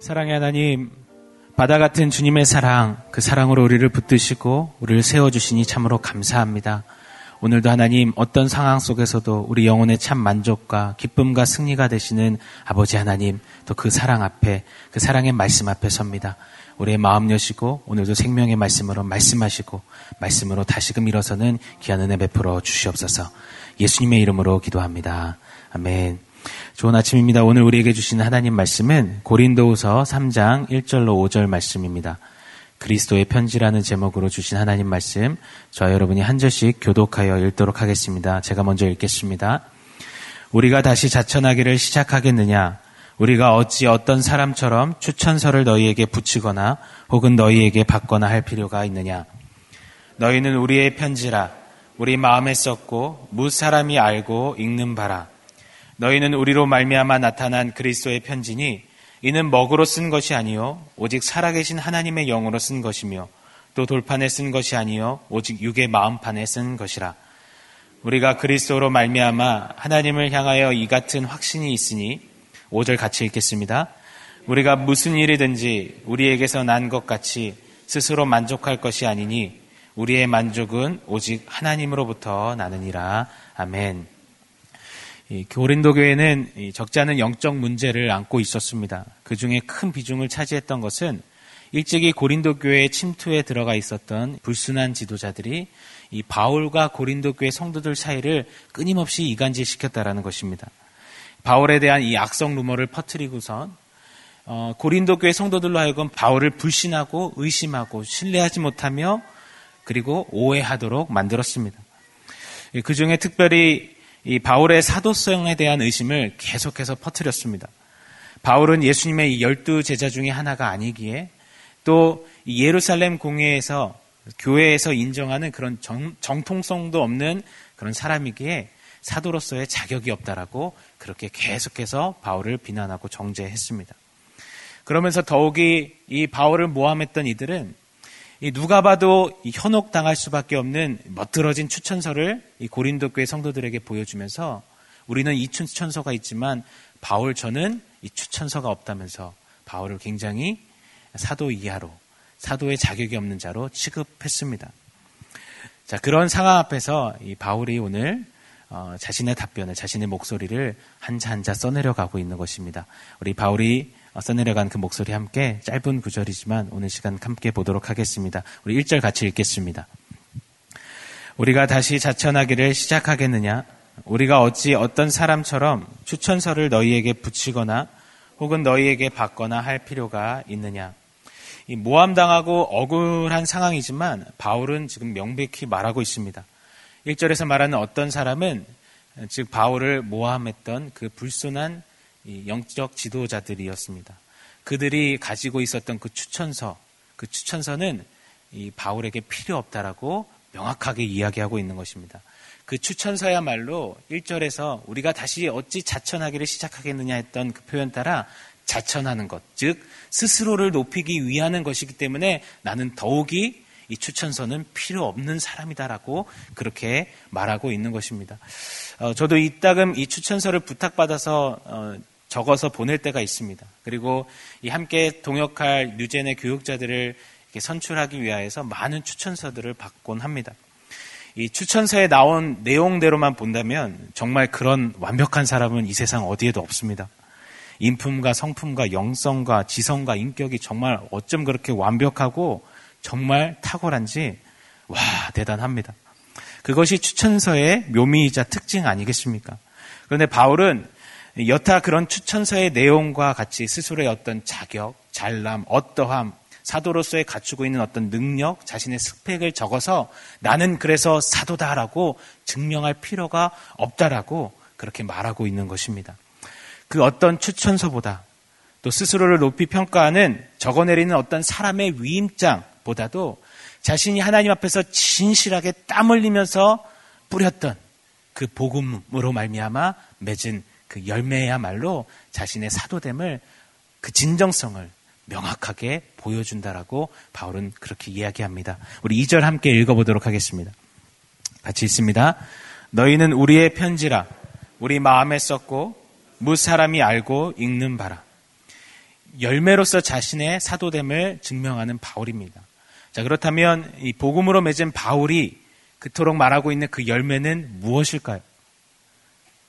사랑의 하나님, 바다 같은 주님의 사랑, 그 사랑으로 우리를 붙드시고 우리를 세워주시니 참으로 감사합니다. 오늘도 하나님 어떤 상황 속에서도 우리 영혼의 참 만족과 기쁨과 승리가 되시는 아버지 하나님, 또 그 사랑 앞에, 그 사랑의 말씀 앞에 섭니다. 우리의 마음 여시고 오늘도 생명의 말씀으로 말씀하시고 말씀으로 다시금 일어서는 귀한 은혜 베풀어 주시옵소서. 예수님의 이름으로 기도합니다. 아멘. 좋은 아침입니다. 오늘 우리에게 주시는 하나님 말씀은 고린도후서 3장 1절로 5절 말씀입니다. 그리스도의 편지라는 제목으로 주신 하나님 말씀, 저와 여러분이 한 절씩 교독하여 읽도록 하겠습니다. 제가 먼저 읽겠습니다. 우리가 다시 자천하기를 시작하겠느냐? 우리가 어찌 어떤 사람처럼 추천서를 너희에게 붙이거나 혹은 너희에게 받거나 할 필요가 있느냐? 너희는 우리의 편지라 우리 마음에 썼고 무사람이 알고 읽는 바라. 너희는 우리로 말미암아 나타난 그리스도의 편지니 이는 먹으로 쓴 것이 아니요 오직 살아계신 하나님의 영으로 쓴 것이며, 또 돌판에 쓴 것이 아니요 오직 육의 마음판에 쓴 것이라. 우리가 그리스도로 말미암아 하나님을 향하여 이 같은 확신이 있으니, 5절 같이 읽겠습니다. 우리가 무슨 일이든지 우리에게서 난 것 같이 스스로 만족할 것이 아니니 우리의 만족은 오직 하나님으로부터 나느니라. 아멘. 이 고린도 교회는 적지 않은 영적 문제를 안고 있었습니다. 그 중에 큰 비중을 차지했던 것은 일찍이 고린도 교회의 침투에 들어가 있었던 불순한 지도자들이 이 바울과 고린도 교회 성도들 사이를 끊임없이 이간질시켰다라는 것입니다. 바울에 대한 이 악성 루머를 퍼뜨리고선 고린도 교회 성도들로 하여금 바울을 불신하고 의심하고 신뢰하지 못하며 그리고 오해하도록 만들었습니다. 그 중에 특별히 이 바울의 사도성에 대한 의심을 계속해서 퍼뜨렸습니다. 바울은 예수님의 이 12 제자 중에 하나가 아니기에, 또 이 예루살렘 공회에서 교회에서 인정하는 그런 정통성도 없는 그런 사람이기에 사도로서의 자격이 없다라고 그렇게 계속해서 바울을 비난하고 정죄했습니다. 그러면서 더욱이 이 바울을 모함했던 이들은 이 누가 봐도 이 현혹당할 수밖에 없는 멋들어진 추천서를 이 고린도 교회 성도들에게 보여주면서, 우리는 이 추천서가 있지만 바울 저는 이 추천서가 없다면서 바울을 굉장히 사도 이하로, 사도의 자격이 없는 자로 취급했습니다. 자, 그런 상황 앞에서 이 바울이 오늘 자신의 답변을, 자신의 목소리를 한자 한자 써내려가고 있는 것입니다. 우리 바울이 써내려간 그 목소리 함께 짧은 구절이지만 오늘 시간 함께 보도록 하겠습니다. 우리 1절 같이 읽겠습니다. 우리가 다시 자천하기를 시작하겠느냐? 우리가 어찌 어떤 사람처럼 추천서를 너희에게 붙이거나 혹은 너희에게 받거나 할 필요가 있느냐? 이 모함당하고 억울한 상황이지만 바울은 지금 명백히 말하고 있습니다. 1절에서 말하는 어떤 사람은 즉 바울을 모함했던 그 불순한 이 영적 지도자들이었습니다. 그들이 가지고 있었던 그 추천서는 이 바울에게 필요 없다라고 명확하게 이야기하고 있는 것입니다. 그 추천서야말로 1절에서 우리가 다시 어찌 자천하기를 시작하겠느냐 했던 그 표현 따라 자천하는 것, 즉 스스로를 높이기 위하는 것이기 때문에 나는 더욱이 이 추천서는 필요 없는 사람이다라고 그렇게 말하고 있는 것입니다. 저도 이따금 이 추천서를 부탁받아서 적어서 보낼 때가 있습니다. 그리고 이 함께 동역할 뉴젠의 교육자들을 이렇게 선출하기 위해서 많은 추천서들을 받곤 합니다. 이 추천서에 나온 내용대로만 본다면 정말 그런 완벽한 사람은 이 세상 어디에도 없습니다. 인품과 성품과 영성과 지성과 인격이 정말 어쩜 그렇게 완벽하고 정말 탁월한지, 와, 대단합니다. 그것이 추천서의 묘미이자 특징 아니겠습니까? 그런데 바울은 여타 그런 추천서의 내용과 같이 스스로의 어떤 자격, 잘남, 어떠함, 사도로서의 갖추고 있는 어떤 능력, 자신의 스펙을 적어서 나는 그래서 사도다라고 증명할 필요가 없다라고 그렇게 말하고 있는 것입니다. 그 어떤 추천서보다, 또 스스로를 높이 평가하는, 적어내리는 어떤 사람의 위임장 보다도 자신이 하나님 앞에서 진실하게 땀 흘리면서 뿌렸던 그 복음으로 말미암아 맺은 그 열매야말로 자신의 사도됨을, 그 진정성을 명확하게 보여준다라고 바울은 그렇게 이야기합니다. 우리 2절 함께 읽어보도록 하겠습니다. 같이 있습니다. 너희는 우리의 편지라 우리 마음에 썼고 무사람이 알고 읽는 바라. 열매로서 자신의 사도됨을 증명하는 바울입니다. 자, 그렇다면 이 복음으로 맺은 바울이 그토록 말하고 있는 그 열매는 무엇일까요?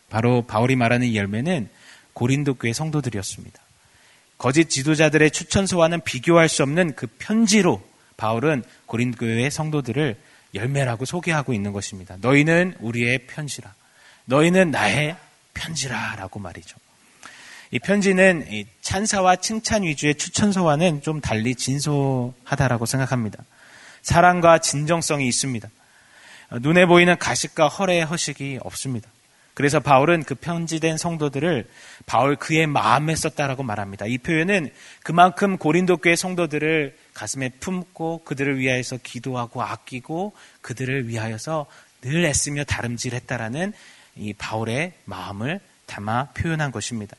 바로 바울이 말하는 이 열매는 고린도 교회 성도들이었습니다. 거짓 지도자들의 추천서와는 비교할 수 없는 그 편지로 바울은 고린도 교회의 성도들을 열매라고 소개하고 있는 것입니다. 너희는 우리의 편지라. 너희는 나의 편지라 라고 말이죠. 이 편지는 찬사와 칭찬 위주의 추천서와는 좀 달리 진솔하다라고 생각합니다. 사랑과 진정성이 있습니다. 눈에 보이는 가식과 허례의 허식이 없습니다. 그래서 바울은 그 편지된 성도들을 바울 그의 마음에 썼다라고 말합니다. 이 표현은 그만큼 고린도 교회 성도들을 가슴에 품고 그들을 위하여서 기도하고 아끼고 그들을 위하여서 늘 애쓰며 다름질했다라는 이 바울의 마음을 담아 표현한 것입니다.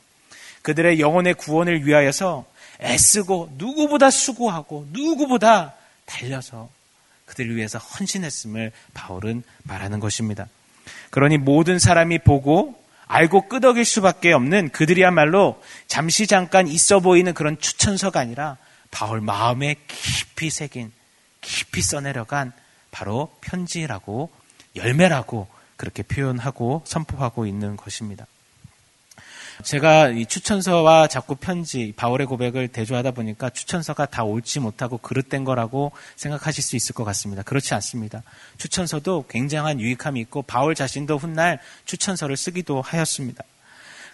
그들의 영혼의 구원을 위하여서 애쓰고 누구보다 수고하고 누구보다 달려서 그들을 위해서 헌신했음을 바울은 말하는 것입니다. 그러니 모든 사람이 보고 알고 끄덕일 수밖에 없는 그들이야말로 잠시 잠깐 있어 보이는 그런 추천서가 아니라 바울 마음에 깊이 새긴, 깊이 써내려간 바로 편지라고, 열매라고 그렇게 표현하고 선포하고 있는 것입니다. 제가 이 추천서와 자꾸 편지, 바울의 고백을 대조하다 보니까 추천서가 다 옳지 못하고 그릇된 거라고 생각하실 수 있을 것 같습니다. 그렇지 않습니다. 추천서도 굉장한 유익함이 있고 바울 자신도 훗날 추천서를 쓰기도 하였습니다.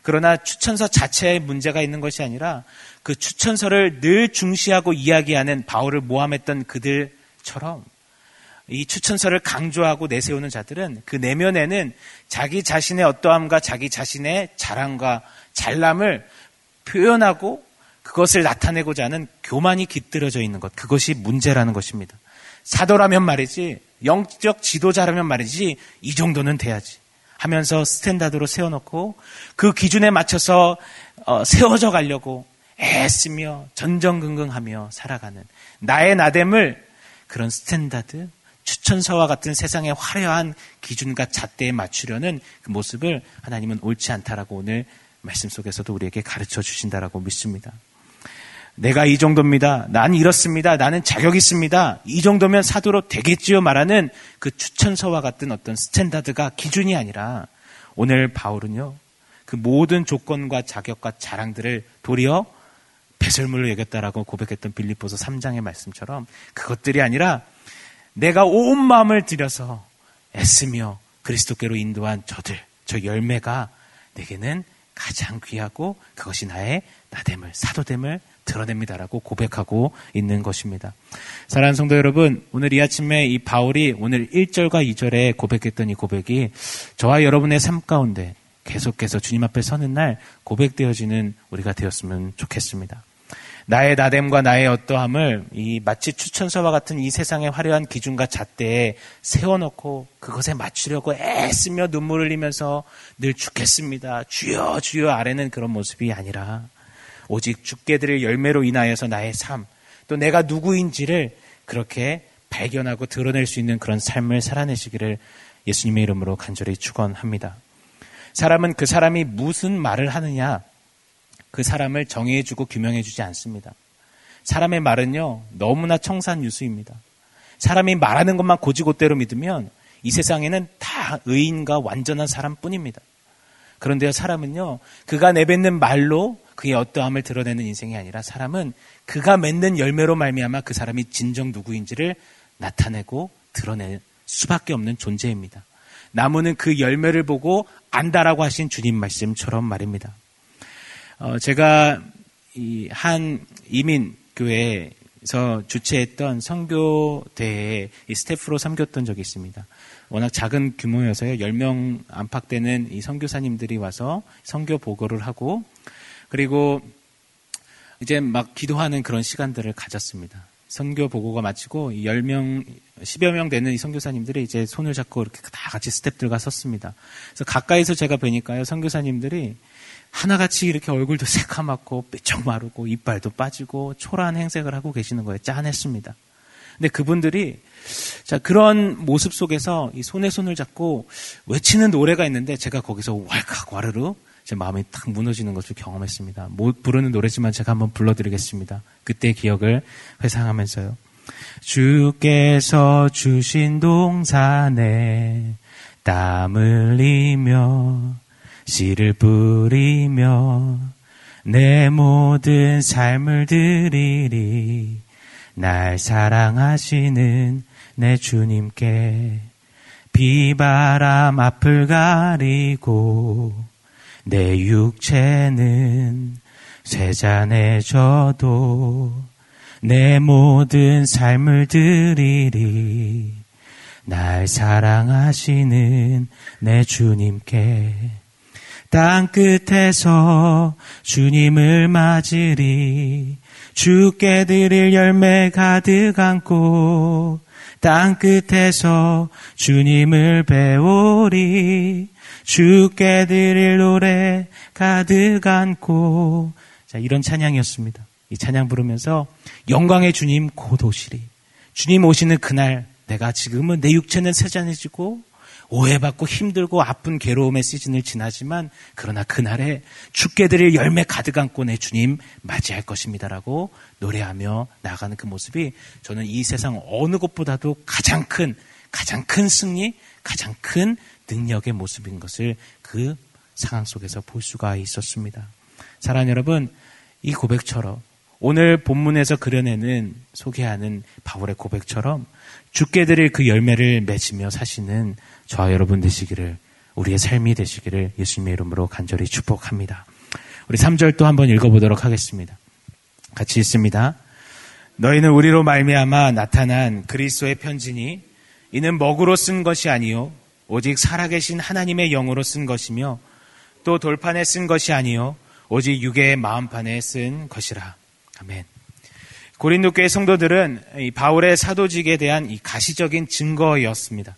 그러나 추천서 자체에 문제가 있는 것이 아니라 그 추천서를 늘 중시하고 이야기하는 바울을 모함했던 그들처럼 이 추천서를 강조하고 내세우는 자들은 그 내면에는 자기 자신의 어떠함과 자기 자신의 자랑과 잘남을 표현하고 그것을 나타내고자 하는 교만이 깃들여져 있는 것, 그것이 문제라는 것입니다. 사도라면 말이지, 영적 지도자라면 말이지, 이 정도는 돼야지 하면서 스탠다드로 세워놓고 그 기준에 맞춰서 세워져 가려고 애쓰며 전전긍긍하며 살아가는 나의 나됨을 그런 스탠다드, 추천서와 같은 세상의 화려한 기준과 잣대에 맞추려는 그 모습을 하나님은 옳지 않다라고 오늘 말씀 속에서도 우리에게 가르쳐 주신다라고 믿습니다. 내가 이 정도입니다. 난 이렇습니다. 나는 자격 있습니다. 이 정도면 사도로 되겠지요 말하는 그 추천서와 같은 어떤 스탠다드가 기준이 아니라 오늘 바울은요, 그 모든 조건과 자격과 자랑들을 도리어 배설물로 여겼다라고 고백했던 빌립보서 3장의 말씀처럼 그것들이 아니라 내가 온 마음을 들여서 애쓰며 그리스도께로 인도한 저들, 저 열매가 내게는 가장 귀하고 그것이 나의 나됨을, 사도됨을 드러냅니다라고 고백하고 있는 것입니다. 사랑하는 성도 여러분, 오늘 이 아침에 이 바울이 오늘 1절과 2절에 고백했던 이 고백이 저와 여러분의 삶 가운데 계속해서 주님 앞에 서는 날 고백되어지는 우리가 되었으면 좋겠습니다. 나의 나됨과 나의 어떠함을 이 마치 추천서와 같은 이 세상의 화려한 기준과 잣대에 세워놓고 그것에 맞추려고 애쓰며 눈물 흘리면서 늘 죽겠습니다, 주여 주여 아래는 그런 모습이 아니라 오직 죽게 드릴 열매로 인하여서 나의 삶, 또 내가 누구인지를 그렇게 발견하고 드러낼 수 있는 그런 삶을 살아내시기를 예수님의 이름으로 간절히 축원합니다. 사람은 그 사람이 무슨 말을 하느냐, 그 사람을 정의해주고 규명해주지 않습니다. 사람의 말은요, 너무나 청산유수입니다. 사람이 말하는 것만 고지고대로 믿으면 이 세상에는 다 의인과 완전한 사람뿐입니다. 그런데요, 사람은요, 그가 내뱉는 말로 그의 어떠함을 드러내는 인생이 아니라 사람은 그가 맺는 열매로 말미암아 그 사람이 진정 누구인지를 나타내고 드러낼 수밖에 없는 존재입니다. 나무는 그 열매를 보고 안다라고 하신 주님 말씀처럼 말입니다. 제가 이 한 이민교회에서 주최했던 선교대회에 스태프로 섬겼던 적이 있습니다. 워낙 작은 규모여서요, 10명 안팎 되는 이 선교사님들이 와서 선교 보고를 하고 그리고 이제 막 기도하는 그런 시간들을 가졌습니다. 선교 보고가 마치고 10명, 10여 명 되는 이 선교사님들이 이제 손을 잡고 이렇게 다 같이 스태프들과 섰습니다. 그래서 가까이서 제가 뵈니까요, 선교사님들이 하나같이 이렇게 얼굴도 새카맣고 삐쩍 마르고 이빨도 빠지고 초라한 행색을 하고 계시는 거예요. 짠했습니다. 근데 그분들이 자, 그런 모습 속에서 이 손에 손을 잡고 외치는 노래가 있는데 제가 거기서 왈칵 와르르 제 마음이 탁 무너지는 것을 경험했습니다. 못 부르는 노래지만 제가 한번 불러드리겠습니다. 그때 기억을 회상하면서요. 주께서 주신 동산에 땀 흘리며 씨를 뿌리며 내 모든 삶을 드리리 날 사랑하시는 내 주님께 비바람 앞을 가리고 내 육체는 쇠잔해져도 내 모든 삶을 드리리 날 사랑하시는 내 주님께 땅끝에서 주님을 맞으리 주께 드릴 열매 가득 안고 땅끝에서 주님을 배우리 주께 드릴 노래 가득 안고 자, 이런 찬양이었습니다. 이 찬양 부르면서 영광의 주님 곧 오시리 주님 오시는 그날 내가 지금은 내 육체는 세잔해지고 오해받고 힘들고 아픈 괴로움의 시즌을 지나지만 그러나 그날에 주께 드릴 열매 가득 안고 내 주님 맞이할 것입니다 라고 노래하며 나아가는 그 모습이 저는 이 세상 어느 곳보다도 가장 큰 승리, 가장 큰 능력의 모습인 것을 그 상황 속에서 볼 수가 있었습니다. 사랑하는 여러분, 이 고백처럼 오늘 본문에서 그려내는 소개하는 바울의 고백처럼 주께 드릴 그 열매를 맺으며 사시는 저와 여러분 되시기를 우리의 삶이 되시기를 예수님의 이름으로 간절히 축복합니다. 우리 3절 또 한번 읽어보도록 하겠습니다. 같이 읽습니다. 너희는 우리로 말미암아 나타난 그리스도의 편지니 이는 먹으로 쓴 것이 아니요 오직 살아계신 하나님의 영으로 쓴 것이며 또 돌판에 쓴 것이 아니요 오직 육의 마음판에 쓴 것이라. 아멘. 고린도교의 성도들은 이 바울의 사도직에 대한 이 가시적인 증거였습니다.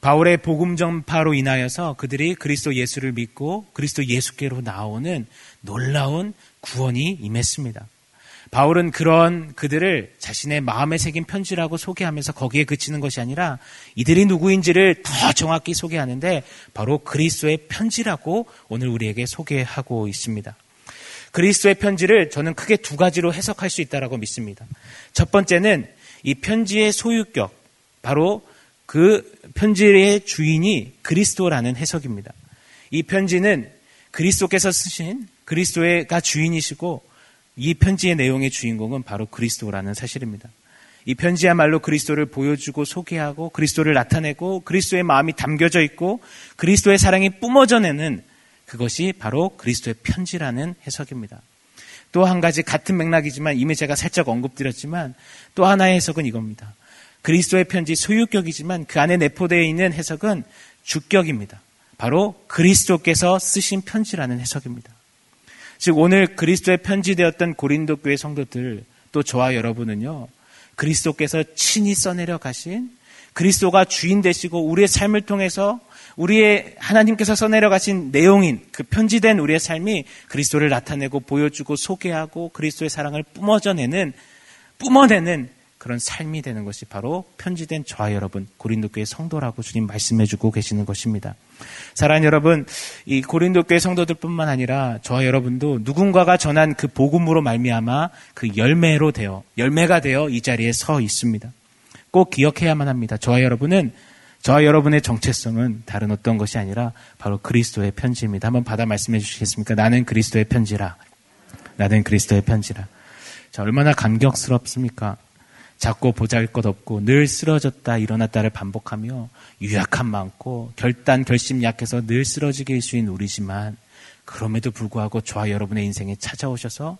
바울의 복음 전파로 인하여서 그들이 그리스도 예수를 믿고 그리스도 예수께로 나오는 놀라운 구원이 임했습니다. 바울은 그런 그들을 자신의 마음에 새긴 편지라고 소개하면서 거기에 그치는 것이 아니라 이들이 누구인지를 더 정확히 소개하는데 바로 그리스도의 편지라고 오늘 우리에게 소개하고 있습니다. 그리스도의 편지를 저는 크게 두 가지로 해석할 수 있다고 믿습니다. 첫 번째는 이 편지의 소유격, 바로 그 편지의 주인이 그리스도라는 해석입니다. 이 편지는 그리스도께서 쓰신 그리스도가 주인이시고 이 편지의 내용의 주인공은 바로 그리스도라는 사실입니다. 이 편지야말로 그리스도를 보여주고 소개하고 그리스도를 나타내고 그리스도의 마음이 담겨져 있고 그리스도의 사랑이 뿜어져내는 그것이 바로 그리스도의 편지라는 해석입니다. 또 한 가지 같은 맥락이지만 이미 제가 살짝 언급드렸지만 또 하나의 해석은 이겁니다. 그리스도의 편지 소유격이지만 그 안에 내포되어 있는 해석은 주격입니다. 바로 그리스도께서 쓰신 편지라는 해석입니다. 즉 오늘 그리스도의 편지되었던 고린도 교회 성도들 또 저와 여러분은요. 그리스도께서 친히 써내려 가신 그리스도가 주인 되시고 우리의 삶을 통해서 우리의 하나님께서 써내려 가신 내용인 그 편지된 우리의 삶이 그리스도를 나타내고 보여주고 소개하고 그리스도의 사랑을 뿜어내는 그런 삶이 되는 것이 바로 편지된 저와 여러분 고린도교의 성도라고 주님 말씀해주고 계시는 것입니다. 사랑하는 여러분, 이 고린도교의 성도들뿐만 아니라 저와 여러분도 누군가가 전한 그 복음으로 말미암아 그 열매가 되어 이 자리에 서 있습니다. 꼭 기억해야만 합니다. 저와 여러분의 정체성은 다른 어떤 것이 아니라 바로 그리스도의 편지입니다. 한번 받아 말씀해 주시겠습니까? 나는 그리스도의 편지라. 나는 그리스도의 편지라. 자, 얼마나 감격스럽습니까? 작고 보잘것없고 늘 쓰러졌다 일어났다를 반복하며 유약한 많고 결심 약해서 늘 쓰러지게 일수인 우리지만 그럼에도 불구하고 저와 여러분의 인생에 찾아오셔서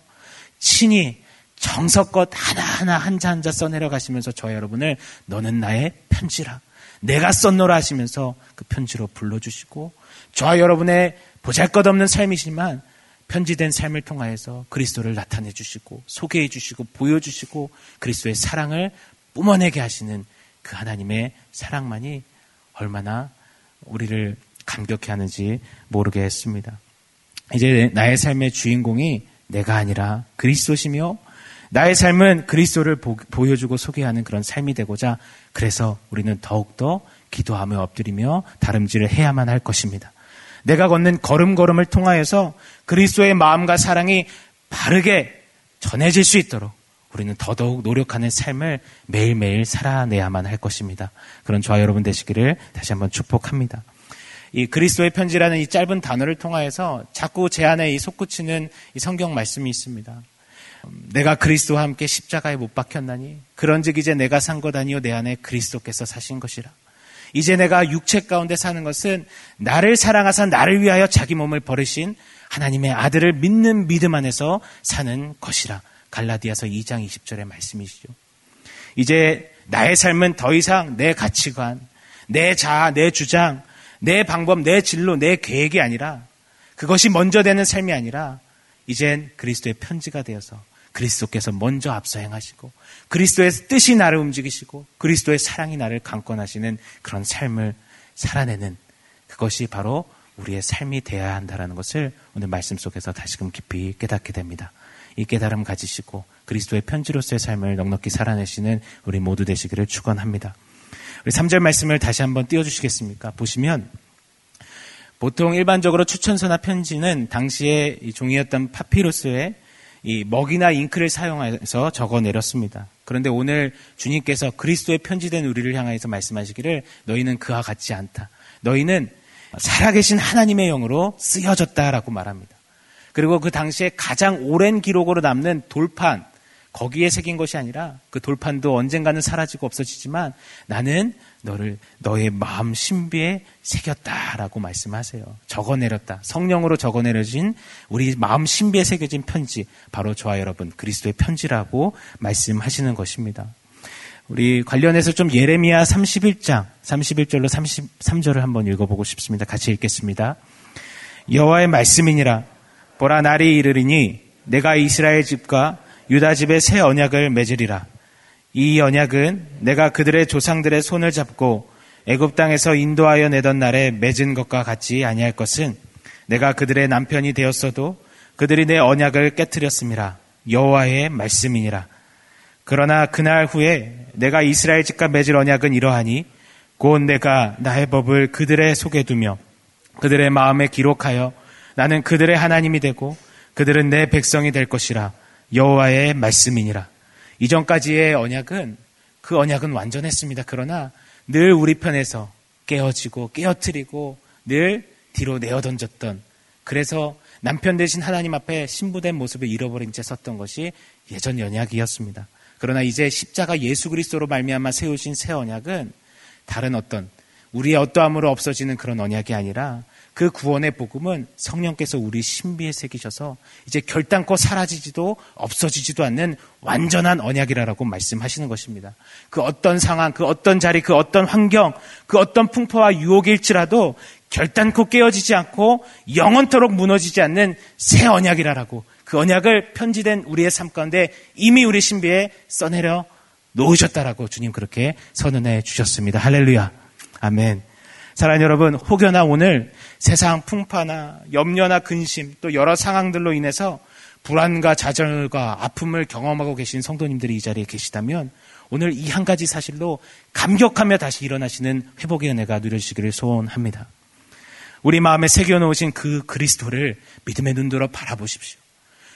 친히 정성껏 하나하나 한자 써내려 가시면서 저와 여러분을 너는 나의 편지라. 내가 썼노라 하시면서 그 편지로 불러주시고 저와 여러분의 보잘것없는 삶이지만 편지된 삶을 통하여서 그리스도를 나타내 주시고 소개해 주시고 보여주시고 그리스도의 사랑을 뿜어내게 하시는 그 하나님의 사랑만이 얼마나 우리를 감격해 하는지 모르게 했습니다. 이제 나의 삶의 주인공이 내가 아니라 그리스도시며 나의 삶은 그리스도를 보여주고 소개하는 그런 삶이 되고자 그래서 우리는 더욱더 기도하며 엎드리며 다름질을 해야만 할 것입니다. 내가 걷는 걸음걸음을 통하여서 그리스도의 마음과 사랑이 바르게 전해질 수 있도록 우리는 더더욱 노력하는 삶을 매일매일 살아내야만 할 것입니다. 그런 저와 여러분 되시기를 다시 한번 축복합니다. 이 그리스도의 편지라는 이 짧은 단어를 통하여서 자꾸 제 안에 이 솟구치는 이 성경 말씀이 있습니다. 내가 그리스도와 함께 십자가에 못 박혔나니 그런즉 이제 내가 산 것 아니요 내 안에 그리스도께서 사신 것이라. 이제 내가 육체 가운데 사는 것은 나를 사랑하사 나를 위하여 자기 몸을 버리신 하나님의 아들을 믿는 믿음 안에서 사는 것이라. 갈라디아서 2장 20절의 말씀이시죠. 이제 나의 삶은 더 이상 내 가치관, 내 자아, 내 주장, 내 방법, 내 진로, 내 계획이 아니라, 그것이 먼저 되는 삶이 아니라 이젠 그리스도의 편지가 되어서 그리스도께서 먼저 앞서 행하시고 그리스도의 뜻이 나를 움직이시고 그리스도의 사랑이 나를 강권하시는 그런 삶을 살아내는, 그것이 바로 우리의 삶이 되어야 한다는 것을 오늘 말씀 속에서 다시금 깊이 깨닫게 됩니다. 이 깨달음 가지시고 그리스도의 편지로서의 삶을 넉넉히 살아내시는 우리 모두 되시기를 축원합니다. 우리 3절 말씀을 다시 한번 띄워주시겠습니까? 보시면 보통 일반적으로 추천서나 편지는 당시에 이 종이였던 파피루스에 이 먹이나 잉크를 사용해서 적어내렸습니다. 그런데 오늘 주님께서 그리스도의 편지된 우리를 향해서 말씀하시기를 너희는 그와 같지 않다. 너희는 살아계신 하나님의 영으로 쓰여졌다라고 말합니다. 그리고 그 당시에 가장 오랜 기록으로 남는 돌판, 거기에 새긴 것이 아니라 그 돌판도 언젠가는 사라지고 없어지지만 나는 너를 너의 마음 신비에 새겼다라고 말씀하세요. 적어내렸다. 성령으로 적어내려진 우리 마음 신비에 새겨진 편지, 바로 저와 여러분 그리스도의 편지라고 말씀하시는 것입니다. 우리 관련해서 좀 예레미야 31장 31절로 33절을 한번 읽어보고 싶습니다. 같이 읽겠습니다. 여호와의 말씀이니라. 보라, 날이 이르리니 내가 이스라엘 집과 유다 집에 새 언약을 맺으리라. 이 언약은 내가 그들의 조상들의 손을 잡고 애굽 땅에서 인도하여 내던 날에 맺은 것과 같이 아니할 것은 내가 그들의 남편이 되었어도 그들이 내 언약을 깨뜨렸음이라. 여호와의 말씀이니라. 그러나 그날 후에 내가 이스라엘 집과 맺을 언약은 이러하니 곧 내가 나의 법을 그들의 속에 두며 그들의 마음에 기록하여 나는 그들의 하나님이 되고 그들은 내 백성이 될 것이라. 여호와의 말씀이니라. 이전까지의 언약은, 그 언약은 완전했습니다. 그러나 늘 우리 편에서 깨어지고 깨어뜨리고 늘 뒤로 내어던졌던, 그래서 남편 대신 하나님 앞에 신부된 모습을 잃어버린 채 섰던 것이 예전 언약이었습니다. 그러나 이제 십자가 예수 그리스도로 말미암아 세우신 새 언약은 다른 어떤 우리의 어떠함으로 없어지는 그런 언약이 아니라 그 구원의 복음은 성령께서 우리 신비에 새기셔서 이제 결단코 사라지지도 없어지지도 않는 완전한 언약이라고 말씀하시는 것입니다. 그 어떤 상황, 그 어떤 자리, 그 어떤 환경, 그 어떤 풍파와 유혹일지라도 결단코 깨어지지 않고 영원토록 무너지지 않는 새 언약이라고, 그 언약을 편지된 우리의 삶 가운데 이미 우리 신비에 써내려 놓으셨다라고 주님 그렇게 선언해 주셨습니다. 할렐루야. 아멘. 사랑하는 여러분, 혹여나 오늘 세상 풍파나 염려나 근심, 또 여러 상황들로 인해서 불안과 좌절과 아픔을 경험하고 계신 성도님들이 이 자리에 계시다면 오늘 이 한 가지 사실로 감격하며 다시 일어나시는 회복의 은혜가 누려지기를 소원합니다. 우리 마음에 새겨놓으신 그 그리스도를 믿음의 눈으로 바라보십시오.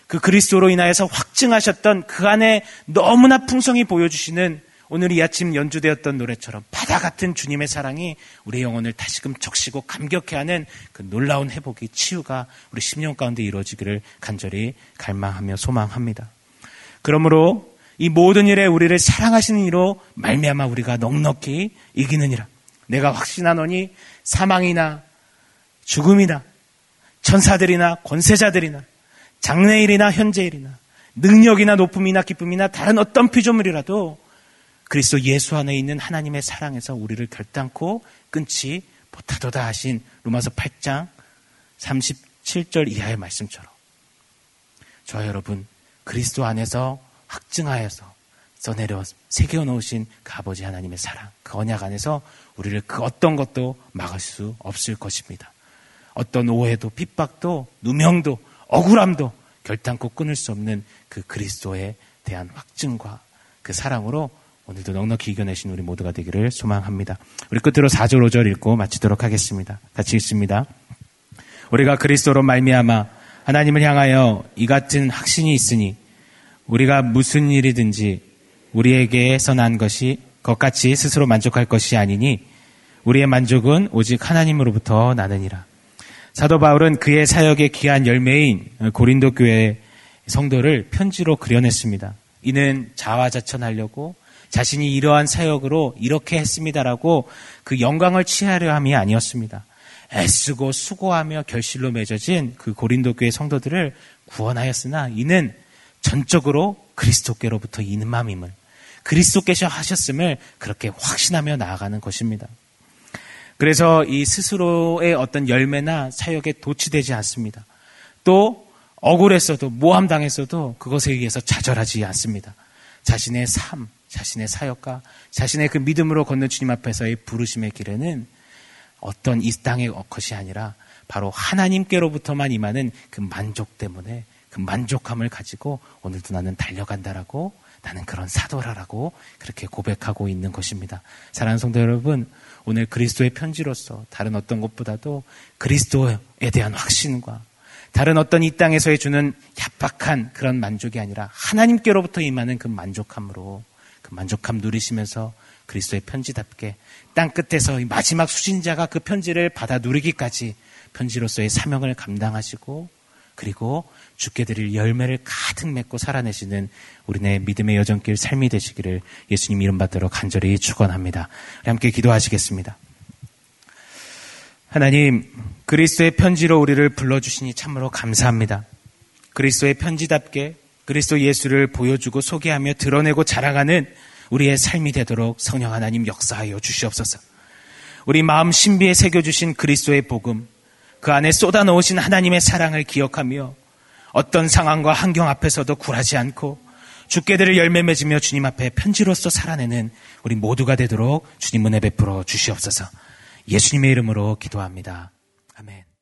그 그리스도로 인하여서 확증하셨던 그 안에 너무나 풍성히 보여주시는, 오늘 이 아침 연주되었던 노래처럼 바다 같은 주님의 사랑이 우리의 영혼을 다시금 적시고 감격해하는 그 놀라운 회복이, 치유가 우리 심령 가운데 이루어지기를 간절히 갈망하며 소망합니다. 그러므로 이 모든 일에 우리를 사랑하시는 이로 말미암아 우리가 넉넉히 이기느니라. 내가 확신하노니 사망이나 죽음이나 천사들이나 권세자들이나 장래일이나 현재일이나 능력이나 높음이나 기쁨이나 다른 어떤 피조물이라도 그리스도 예수 안에 있는 하나님의 사랑에서 우리를 결단코 끊지 못하도다 하신 로마서 8장 37절 이하의 말씀처럼 저와 여러분 그리스도 안에서 확증하여서 써내려 새겨놓으신 그 아버지 하나님의 사랑, 그 언약 안에서 우리를 그 어떤 것도 막을 수 없을 것입니다. 어떤 오해도, 핍박도, 누명도, 억울함도 결단코 끊을 수 없는 그 그리스도에 대한 확증과 그 사랑으로 오늘도 넉넉히 이겨내신 우리 모두가 되기를 소망합니다. 우리 끝으로 4절 5절 읽고 마치도록 하겠습니다. 같이 읽습니다. 우리가 그리스도로 말미암아 하나님을 향하여 이 같은 확신이 있으니 우리가 무슨 일이든지 우리에게 선한 것이 것같이 스스로 만족할 것이 아니니 우리의 만족은 오직 하나님으로부터 나느니라. 사도 바울은 그의 사역의 귀한 열매인 고린도 교회의 성도를 편지로 그려냈습니다. 이는 자화자찬하려고 자신이 이러한 사역으로 이렇게 했습니다라고 그 영광을 취하려 함이 아니었습니다. 애쓰고 수고하며 결실로 맺어진 그 고린도 교회 성도들을 구원하였으나 이는 전적으로 그리스도께로부터 임함임을, 그리스도께서 하셨음을 그렇게 확신하며 나아가는 것입니다. 그래서 이 스스로의 어떤 열매나 사역에 도취되지 않습니다. 또 억울했어도 모함당했어도 그것에 의해서 좌절하지 않습니다. 자신의 삶, 자신의 사역과 자신의 그 믿음으로 걷는 주님 앞에서의 부르심의 길에는 어떤 이 땅의 것이 아니라 바로 하나님께로부터만 임하는 그 만족 때문에 그 만족함을 가지고 오늘도 나는 달려간다라고, 나는 그런 사도라라고 그렇게 고백하고 있는 것입니다. 사랑하는 성도 여러분, 오늘 그리스도의 편지로서 다른 어떤 것보다도 그리스도에 대한 확신과 다른 어떤 이 땅에서의 주는 얍박한 그런 만족이 아니라 하나님께로부터 임하는 그 만족함으로, 그 만족함 누리시면서 그리스도의 편지답게 땅끝에서 마지막 수신자가 그 편지를 받아 누리기까지 편지로서의 사명을 감당하시고 그리고 주께 드릴 열매를 가득 맺고 살아내시는 우리네 믿음의 여정길 삶이 되시기를 예수님 이름 받들어 간절히 축원합니다. 함께 기도하시겠습니다. 하나님, 그리스도의 편지로 우리를 불러주시니 참으로 감사합니다. 그리스도의 편지답게 그리스도 예수를 보여주고 소개하며 드러내고 자랑하는 우리의 삶이 되도록 성령 하나님 역사하여 주시옵소서. 우리 마음 신비에 새겨주신 그리스도의 복음, 그 안에 쏟아넣으신 하나님의 사랑을 기억하며 어떤 상황과 환경 앞에서도 굴하지 않고 주께 드릴 열매 맺으며 주님 앞에 편지로서 살아내는 우리 모두가 되도록 주님 은혜 베풀어 주시옵소서. 예수님의 이름으로 기도합니다. 아멘.